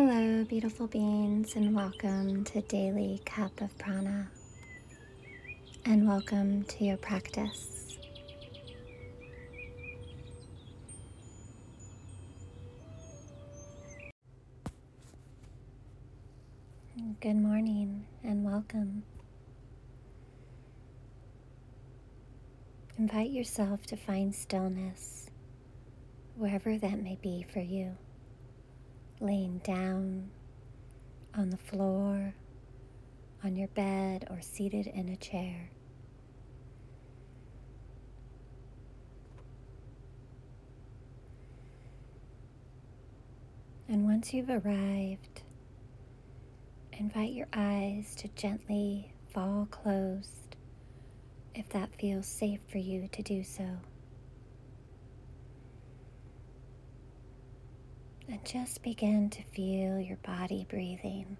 Hello, beautiful beings, and welcome to Daily Cup of Prana, and welcome to your practice. Good morning, and welcome. Invite yourself to find stillness, wherever that may be for you. Laying down, on the floor, on your bed, or seated in a chair. And once you've arrived, invite your eyes to gently fall closed if that feels safe for you to do so. And just begin to feel your body breathing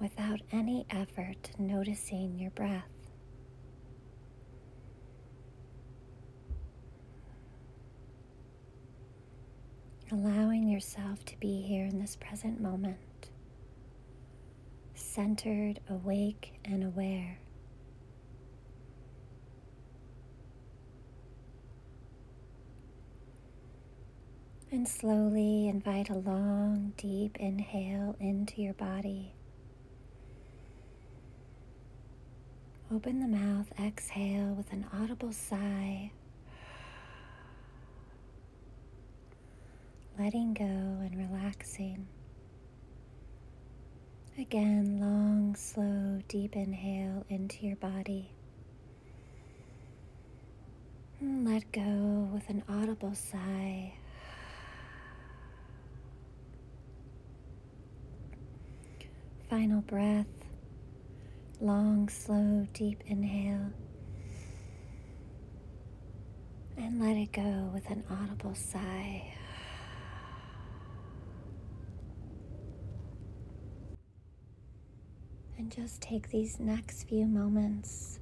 without any effort, noticing your breath. Allowing yourself to be here in this present moment, centered, awake, and aware. And slowly invite a long, deep inhale into your body. Open the mouth, exhale with an audible sigh, letting go and relaxing. Again, long, slow, deep inhale into your body. And let go with an audible sigh. Final breath, long, slow, deep inhale, and let it go with an audible sigh. And just take these next few moments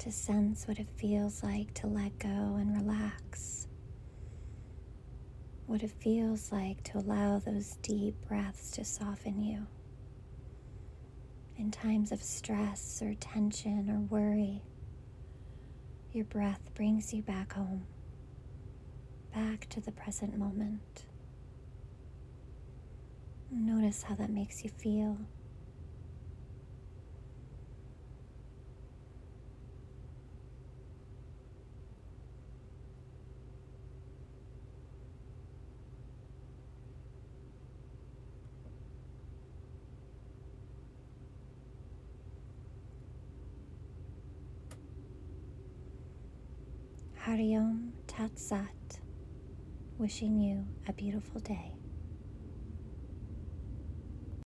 to sense what it feels like to let go and relax, what it feels like to allow those deep breaths to soften you. In times of stress or tension or worry, your breath brings you back home, back to the present moment. Notice how that makes you feel. Hari Om Tat Sat, wishing you a beautiful day.